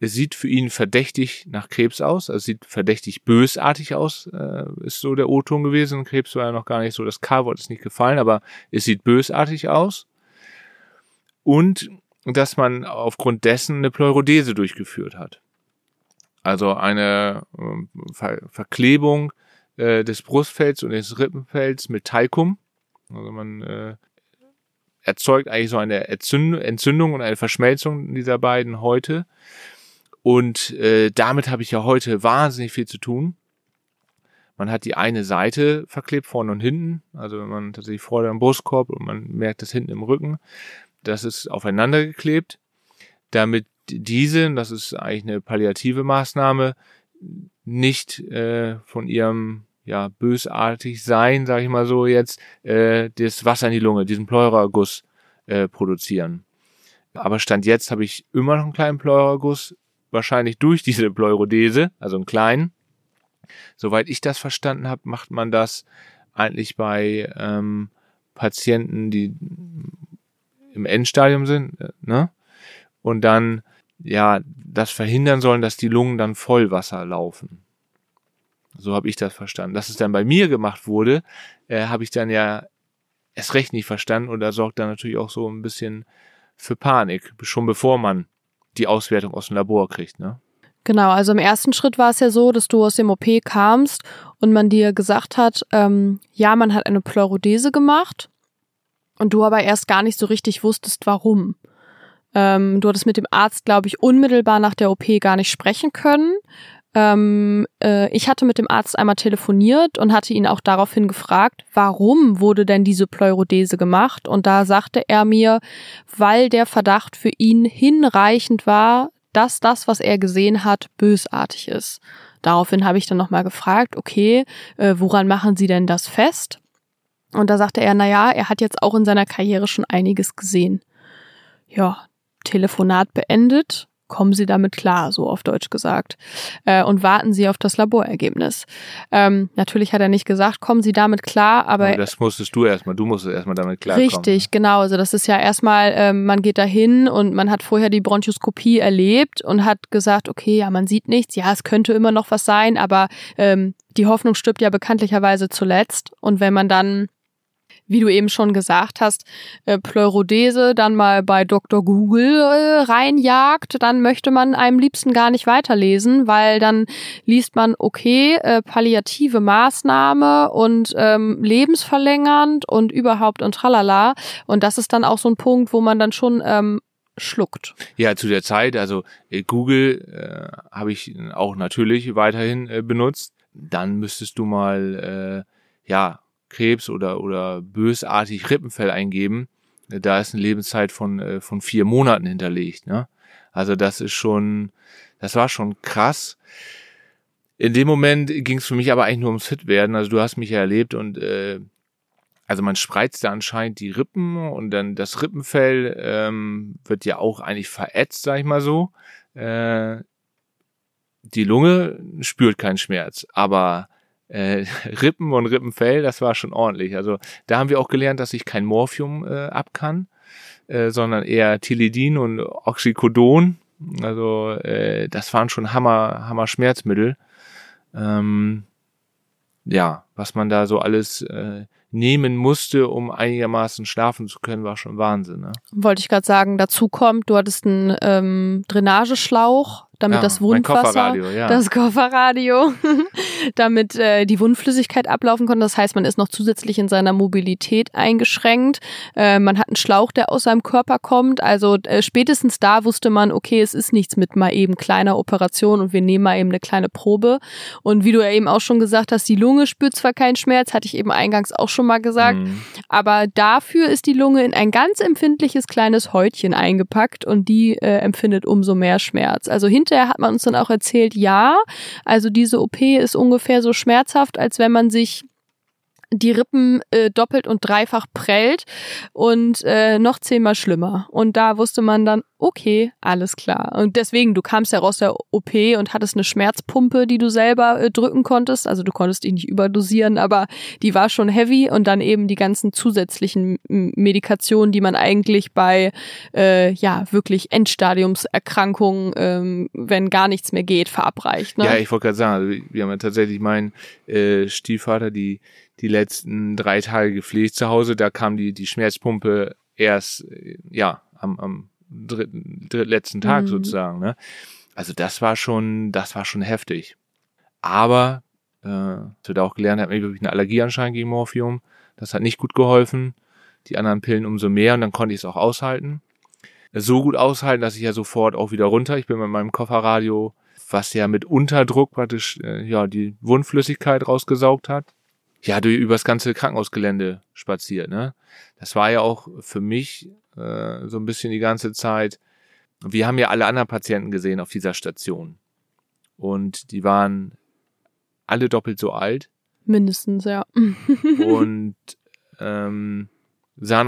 es sieht für ihn verdächtig nach Krebs aus, also es sieht verdächtig bösartig aus, ist so der O-Ton gewesen. Krebs war ja noch gar nicht so, das K-Wort ist nicht gefallen, aber es sieht bösartig aus. Und dass man aufgrund dessen eine Pleurodese durchgeführt hat. Also eine Verklebung des Brustfells und des Rippenfells mit Talkum. Also man erzeugt eigentlich so eine Entzündung und eine Verschmelzung dieser beiden Häute. Und damit habe ich ja heute wahnsinnig viel zu tun. Man hat die eine Seite verklebt, vorne und hinten. Also wenn man tatsächlich vorne am Brustkorb und man merkt das hinten im Rücken, das ist aufeinander geklebt, damit das ist eigentlich eine palliative Maßnahme, nicht von ihrem bösartig sein, sage ich mal so jetzt, das Wasser in die Lunge, diesen Pleuraerguss produzieren. Aber Stand jetzt habe ich immer noch einen kleinen Pleuraerguss, wahrscheinlich durch diese Pleurodese, also einen kleinen. Soweit ich das verstanden habe, macht man das eigentlich bei Patienten, die im Endstadium sind, ne? Und dann, das verhindern sollen, dass die Lungen dann Vollwasser laufen. So habe ich das verstanden. Dass es dann bei mir gemacht wurde, habe ich dann ja erst recht nicht verstanden und da sorgt dann natürlich auch so ein bisschen für Panik, schon bevor man die Auswertung aus dem Labor kriegt, ne? Genau, also im ersten Schritt war es ja so, dass du aus dem OP kamst und man dir gesagt hat, man hat eine Pleurodese gemacht und du aber erst gar nicht so richtig wusstest, warum. Du hattest mit dem Arzt, glaube ich, unmittelbar nach der OP gar nicht sprechen können. Ich hatte mit dem Arzt einmal telefoniert und hatte ihn auch daraufhin gefragt, warum wurde denn diese Pleurodese gemacht? Und da sagte er mir, weil der Verdacht für ihn hinreichend war, dass das, was er gesehen hat, bösartig ist. Daraufhin habe ich dann nochmal gefragt, okay, woran machen Sie denn das fest? Und da sagte er, er hat jetzt auch in seiner Karriere schon einiges gesehen. Ja, Telefonat beendet. Kommen Sie damit klar, so auf Deutsch gesagt. Und warten Sie auf das Laborergebnis. Natürlich hat er nicht gesagt, kommen Sie damit klar, aber... Das musstest du erstmal, damit klarkommen. Richtig, genau. Also das ist ja erstmal, man geht da hin und man hat vorher die Bronchoskopie erlebt und hat gesagt, okay, man sieht nichts, es könnte immer noch was sein, aber die Hoffnung stirbt ja bekanntlicherweise zuletzt. Und wenn man dann wie du eben schon gesagt hast, Pleurodese dann mal bei Dr. Google reinjagt, dann möchte man am liebsten gar nicht weiterlesen, weil dann liest man, okay, palliative Maßnahme und lebensverlängernd und überhaupt und tralala. Und das ist dann auch so ein Punkt, wo man dann schon schluckt. Ja, zu der Zeit, also Google habe ich auch natürlich weiterhin benutzt. Dann müsstest du mal Krebs oder bösartig Rippenfell eingeben. Da ist eine Lebenszeit von 4 Monaten hinterlegt, ne? Also das war schon krass. In dem Moment ging es für mich aber eigentlich nur ums Fitwerden. Also du hast mich ja erlebt und also man spreizt da anscheinend die Rippen und dann das Rippenfell wird ja auch eigentlich verätzt, sag ich mal so. Die Lunge spürt keinen Schmerz, aber Rippen und Rippenfell, das war schon ordentlich. Also da haben wir auch gelernt, dass ich kein Morphium ab kann, sondern eher Tilidin und Oxycodon. Also das waren schon Hammer Schmerzmittel. Was man da so alles nehmen musste, um einigermaßen schlafen zu können, war schon Wahnsinn. Ne? Wollte ich gerade sagen, dazu kommt, du hattest einen Drainageschlauch, damit das Wundwasser, das Kofferradio, damit die Wundflüssigkeit ablaufen konnte. Das heißt, man ist noch zusätzlich in seiner Mobilität eingeschränkt. Man hat einen Schlauch, der aus seinem Körper kommt. Also spätestens da wusste man, okay, es ist nichts mit mal eben kleiner Operation und wir nehmen mal eben eine kleine Probe. Und wie du ja eben auch schon gesagt hast, die Lunge spürt zwar keinen Schmerz, hatte ich eben eingangs auch schon mal gesagt, aber dafür ist die Lunge in ein ganz empfindliches kleines Häutchen eingepackt und die empfindet umso mehr Schmerz. Also hinterher hat man uns dann auch erzählt, also diese OP ist ungefähr so schmerzhaft, als wenn man sich die Rippen doppelt und dreifach prellt und noch 10-mal schlimmer. Und da wusste man dann, okay, alles klar. Und deswegen, du kamst ja aus der OP und hattest eine Schmerzpumpe, die du selber drücken konntest. Also du konntest die nicht überdosieren, aber die war schon heavy. Und dann eben die ganzen zusätzlichen Medikationen, die man eigentlich bei wirklich Endstadiumserkrankungen, wenn gar nichts mehr geht, verabreicht. Ne? Ja, ich wollte gerade sagen, also wir haben ja tatsächlich meinen Stiefvater, die letzten 3 Tage gepflegt zu Hause, da kam die Schmerzpumpe erst am letzten Tag sozusagen. Ne? Also das war schon heftig. Aber was wir da auch gelernt haben, ich habe eine Allergie anscheinend gegen Morphium. Das hat nicht gut geholfen. Die anderen Pillen umso mehr und dann konnte ich es auch aushalten. So gut aushalten, dass ich ja sofort auch wieder runter. Ich bin mit meinem Kofferradio, was ja mit Unterdruck praktisch die Wundflüssigkeit rausgesaugt hat. Ja, du übers ganze Krankenhausgelände spaziert, ne? Das war ja auch für mich so ein bisschen die ganze Zeit. Wir haben ja alle anderen Patienten gesehen auf dieser Station. Und die waren alle doppelt so alt. Mindestens, ja. Und sahen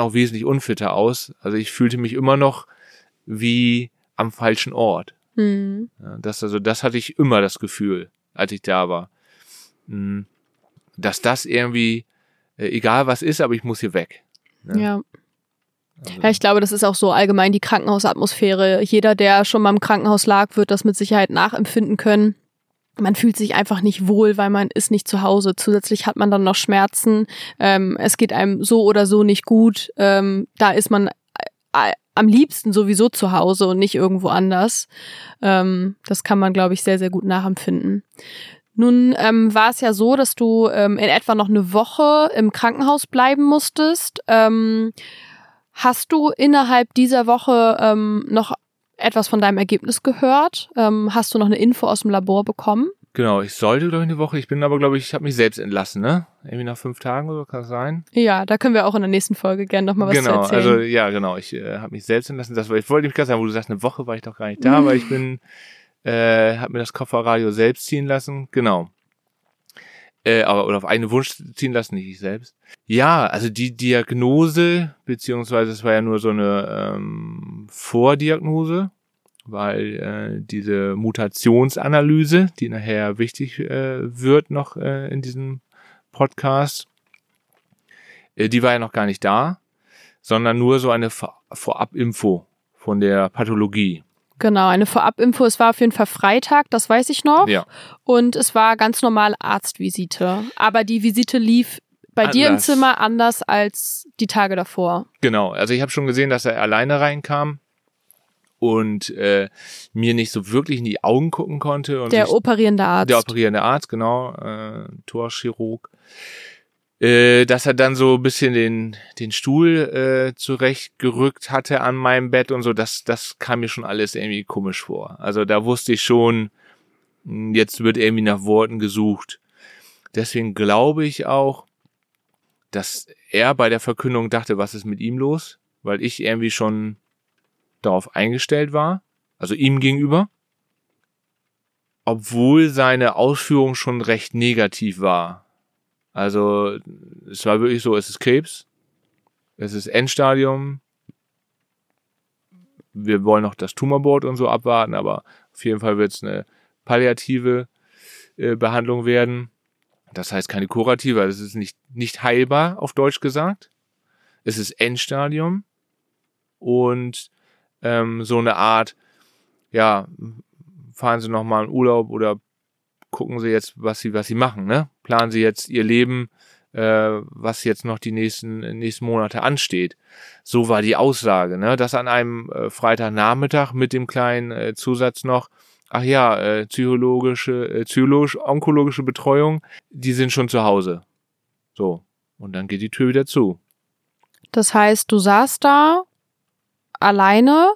auch wesentlich unfitter aus. Also ich fühlte mich immer noch wie am falschen Ort. Mhm. Das hatte ich immer das Gefühl, als ich da war. Dass das irgendwie, egal was ist, aber ich muss hier weg. Ne? Ja. Also. Ja, ich glaube, das ist auch so allgemein die Krankenhausatmosphäre. Jeder, der schon mal im Krankenhaus lag, wird das mit Sicherheit nachempfinden können. Man fühlt sich einfach nicht wohl, weil man ist nicht zu Hause. Zusätzlich hat man dann noch Schmerzen. Es geht einem so oder so nicht gut. Da ist man am liebsten sowieso zu Hause und nicht irgendwo anders. Das kann man, glaube ich, sehr, sehr gut nachempfinden. Nun war es ja so, dass du in etwa noch eine Woche im Krankenhaus bleiben musstest. Hast du innerhalb dieser Woche noch etwas von deinem Ergebnis gehört? Hast du noch eine Info aus dem Labor bekommen? Genau, ich sollte, glaube ich, eine Woche. Ich bin aber, glaube ich, ich habe mich selbst entlassen, ne? Irgendwie nach 5 Tagen oder so, kann das sein? Ja, da können wir auch in der nächsten Folge gerne nochmal was zu erzählen. Also ich habe mich selbst entlassen. Ich wollte mich gerade sagen, wo du sagst, eine Woche war ich doch gar nicht da, weil ich bin... hat mir das Kofferradio selbst ziehen lassen, genau. Oder auf einen Wunsch ziehen lassen, nicht ich selbst. Ja, also die Diagnose, beziehungsweise es war ja nur so eine Vordiagnose, weil diese Mutationsanalyse, die nachher wichtig wird noch in diesem Podcast, die war ja noch gar nicht da, sondern nur so eine Vorabinfo von der Pathologie. Genau, eine Vorabinfo. Es war auf jeden Fall Freitag, das weiß ich noch. Ja. Und es war ganz normal Arztvisite. Aber die Visite lief bei dir im Zimmer anders als die Tage davor. Genau, also ich habe schon gesehen, dass er alleine reinkam und mir nicht so wirklich in die Augen gucken konnte. Und der operierende Arzt. Der operierende Arzt, genau, Thoraxchirurg. Dass er dann so ein bisschen den Stuhl zurechtgerückt hatte an meinem Bett und so, das kam mir schon alles irgendwie komisch vor. Also da wusste ich schon, jetzt wird irgendwie nach Worten gesucht. Deswegen glaube ich auch, dass er bei der Verkündung dachte, was ist mit ihm los? Weil ich irgendwie schon darauf eingestellt war, also ihm gegenüber. Obwohl seine Ausführung schon recht negativ war. Also es war wirklich so, es ist Krebs, es ist Endstadium, wir wollen noch das Tumorboard und so abwarten, aber auf jeden Fall wird es eine palliative Behandlung werden. Das heißt keine kurative, also es ist nicht heilbar, auf Deutsch gesagt. Es ist Endstadium und so eine Art, ja, fahren Sie nochmal in Urlaub oder gucken Sie jetzt, was Sie machen, ne? Planen Sie jetzt Ihr Leben, was jetzt noch die nächsten Monate ansteht. So war die Aussage, ne? Dass an einem Freitagnachmittag mit dem kleinen Zusatz noch, ach ja, psychologisch-onkologische Betreuung, die sind schon zu Hause. So. Und dann geht die Tür wieder zu. Das heißt, du saßt da alleine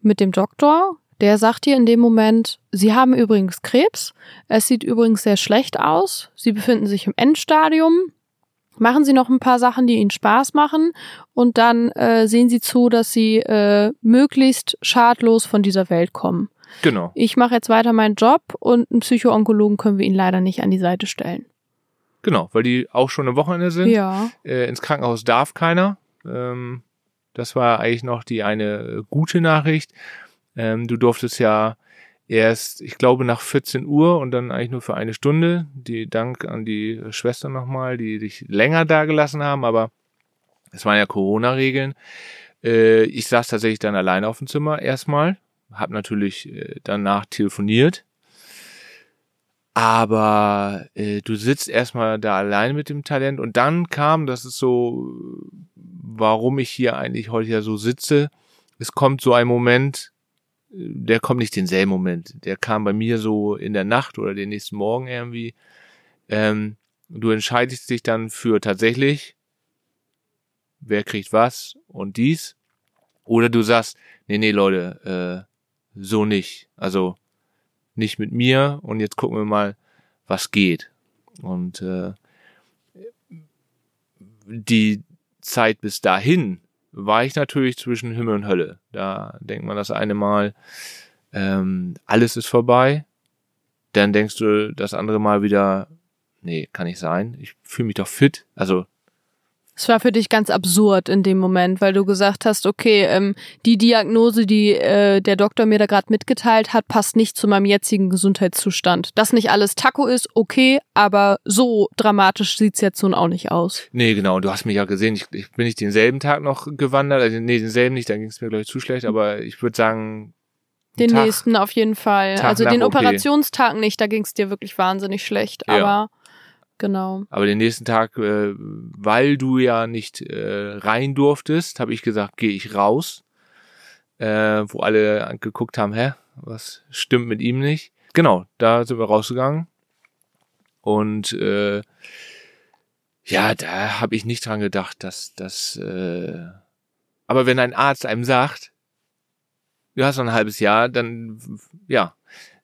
mit dem Doktor. Der sagt dir in dem Moment, Sie haben übrigens Krebs, es sieht übrigens sehr schlecht aus, Sie befinden sich im Endstadium, machen Sie noch ein paar Sachen, die Ihnen Spaß machen und dann sehen Sie zu, dass Sie möglichst schadlos von dieser Welt kommen. Genau. Ich mache jetzt weiter meinen Job und einen Psychoonkologen können wir Ihnen leider nicht an die Seite stellen. Genau, weil die auch schon am Wochenende sind. Ja. Ins Krankenhaus darf keiner. Das war eigentlich noch die eine gute Nachricht. Du durftest ja erst, ich glaube, nach 14 Uhr und dann eigentlich nur für eine Stunde. Dank an die Schwestern nochmal, die dich länger da gelassen haben, aber es waren ja Corona-Regeln. Ich saß tatsächlich dann alleine auf dem Zimmer erstmal, habe natürlich danach telefoniert. Aber du sitzt erstmal da allein mit dem Talent und dann kam, das ist so, warum ich hier eigentlich heute ja so sitze, es kommt so ein Moment, der kommt nicht denselben Moment. Der kam bei mir so in der Nacht oder den nächsten Morgen irgendwie. Du entscheidest dich dann für tatsächlich, wer kriegt was und dies. Oder du sagst, nee, Leute, so nicht. Also nicht mit mir und jetzt gucken wir mal, was geht. Und die Zeit bis dahin war ich natürlich zwischen Himmel und Hölle. Da denkt man das eine Mal, alles ist vorbei. Dann denkst du das andere Mal wieder, nee, kann nicht sein. Ich fühle mich doch fit. Also es war für dich ganz absurd in dem Moment, weil du gesagt hast, okay, die Diagnose, die der Doktor mir da gerade mitgeteilt hat, passt nicht zu meinem jetzigen Gesundheitszustand. Dass nicht alles Taco ist, okay, aber so dramatisch sieht's jetzt nun auch nicht aus. Nee, genau, du hast mich ja gesehen, ich bin nicht denselben Tag noch gewandert, also nee, denselben nicht, dann ging's mir, glaube ich, zu schlecht, aber ich würde sagen... Den Tag, nächsten auf jeden Fall, Tag also den Operationstag okay. Nicht, da ging's dir wirklich wahnsinnig schlecht, ja. Aber... Genau. Aber den nächsten Tag, weil du ja nicht rein durftest, habe ich gesagt, gehe ich raus, wo alle geguckt haben, was stimmt mit ihm nicht? Genau, da sind wir rausgegangen und ja, da habe ich nicht dran gedacht, dass das, aber wenn ein Arzt einem sagt, du hast noch ein halbes Jahr, dann ja,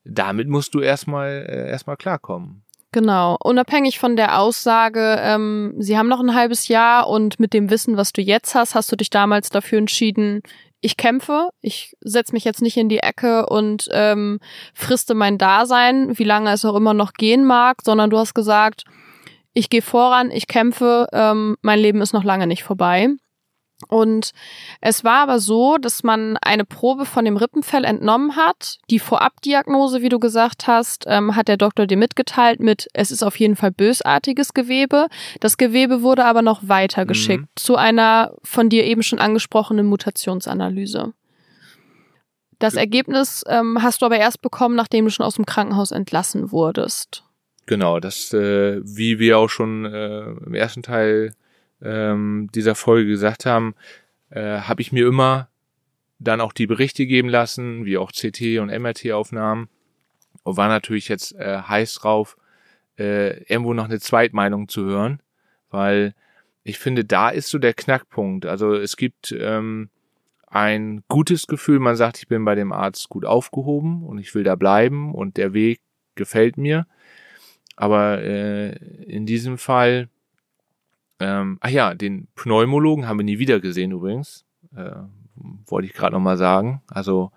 damit musst du erstmal klarkommen. Genau, unabhängig von der Aussage, Sie haben noch ein halbes Jahr und mit dem Wissen, was du jetzt hast, hast du dich damals dafür entschieden, ich kämpfe, ich setze mich jetzt nicht in die Ecke und friste mein Dasein, wie lange es auch immer noch gehen mag, sondern du hast gesagt, ich gehe voran, ich kämpfe, mein Leben ist noch lange nicht vorbei. Und es war aber so, dass man eine Probe von dem Rippenfell entnommen hat. Die Vorabdiagnose, wie du gesagt hast, hat der Doktor dir mitgeteilt mit, es ist auf jeden Fall bösartiges Gewebe. Das Gewebe wurde aber noch weitergeschickt zu einer von dir eben schon angesprochenen Mutationsanalyse. Das Ergebnis hast du aber erst bekommen, nachdem du schon aus dem Krankenhaus entlassen wurdest. Genau, das, wie wir auch schon im ersten Teil dieser Folge gesagt haben, habe ich mir immer dann auch die Berichte geben lassen, wie auch CT- und MRT-Aufnahmen, und war natürlich jetzt heiß drauf, irgendwo noch eine Zweitmeinung zu hören, weil ich finde, da ist so der Knackpunkt. Also es gibt ein gutes Gefühl, man sagt, ich bin bei dem Arzt gut aufgehoben und ich will da bleiben und der Weg gefällt mir. Aber in diesem Fall, den Pneumologen haben wir nie wieder gesehen übrigens, wollte ich gerade nochmal sagen. Also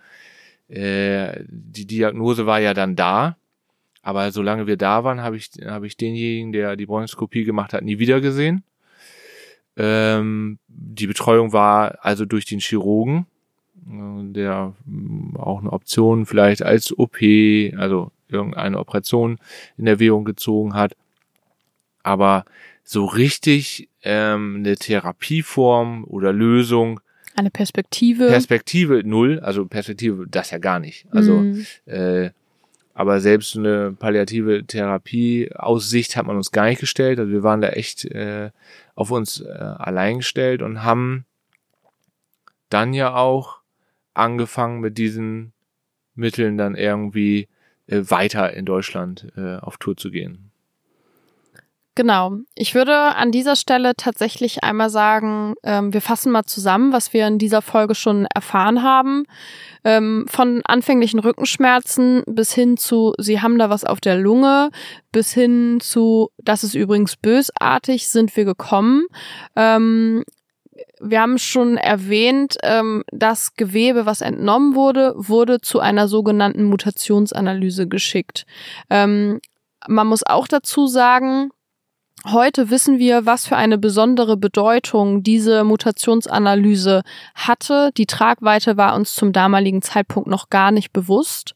die Diagnose war ja dann da, aber solange wir da waren, habe ich denjenigen, der die Bronchoskopie gemacht hat, nie wieder gesehen. Die Betreuung war also durch den Chirurgen, der auch eine Option vielleicht als OP, also irgendeine Operation in Erwägung gezogen hat. Aber so richtig eine Therapieform oder Lösung, eine Perspektive null, also Perspektive das ja gar nicht. Also aber selbst eine palliative Therapie aus Sicht hat man uns gar nicht gestellt. Also wir waren da echt auf uns allein gestellt und haben dann ja auch angefangen, mit diesen Mitteln dann irgendwie weiter in Deutschland auf Tour zu gehen. Genau. Ich würde an dieser Stelle tatsächlich einmal sagen, wir fassen mal zusammen, was wir in dieser Folge schon erfahren haben. Von anfänglichen Rückenschmerzen bis hin zu, sie haben da was auf der Lunge, bis hin zu, das ist übrigens bösartig, sind wir gekommen. Wir haben schon erwähnt, das Gewebe, was entnommen wurde, wurde zu einer sogenannten Mutationsanalyse geschickt. Man muss auch dazu sagen, heute wissen wir, was für eine besondere Bedeutung diese Mutationsanalyse hatte. Die Tragweite war uns zum damaligen Zeitpunkt noch gar nicht bewusst.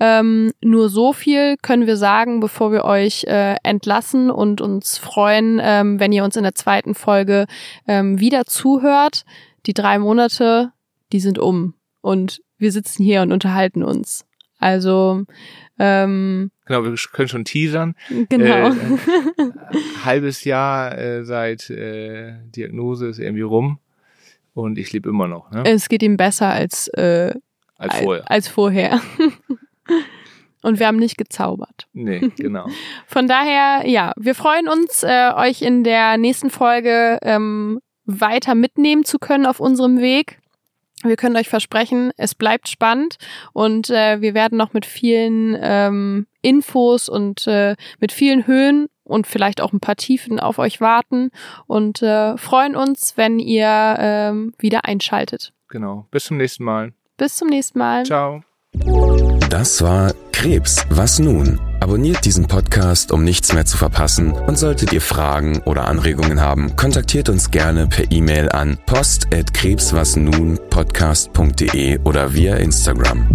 Nur so viel können wir sagen, bevor wir euch entlassen und uns freuen, wenn ihr uns in der zweiten Folge wieder zuhört. Die 3 Monate, die sind um und wir sitzen hier und unterhalten uns. Also genau, wir können schon teasern. Genau. Halbes Jahr seit Diagnose ist irgendwie rum und ich lebe immer noch. Ne? Es geht ihm besser als vorher. Und wir haben nicht gezaubert. Nee, genau. Von daher, ja, wir freuen uns, euch in der nächsten Folge weiter mitnehmen zu können auf unserem Weg. Wir können euch versprechen, es bleibt spannend und wir werden noch mit vielen Infos und mit vielen Höhen und vielleicht auch ein paar Tiefen auf euch warten und freuen uns, wenn ihr wieder einschaltet. Genau, bis zum nächsten Mal. Bis zum nächsten Mal. Ciao. Das war Krebs, was nun? Abonniert diesen Podcast, um nichts mehr zu verpassen, und solltet ihr Fragen oder Anregungen haben, kontaktiert uns gerne per E-Mail an post@krebswasnunpodcast.de oder via Instagram.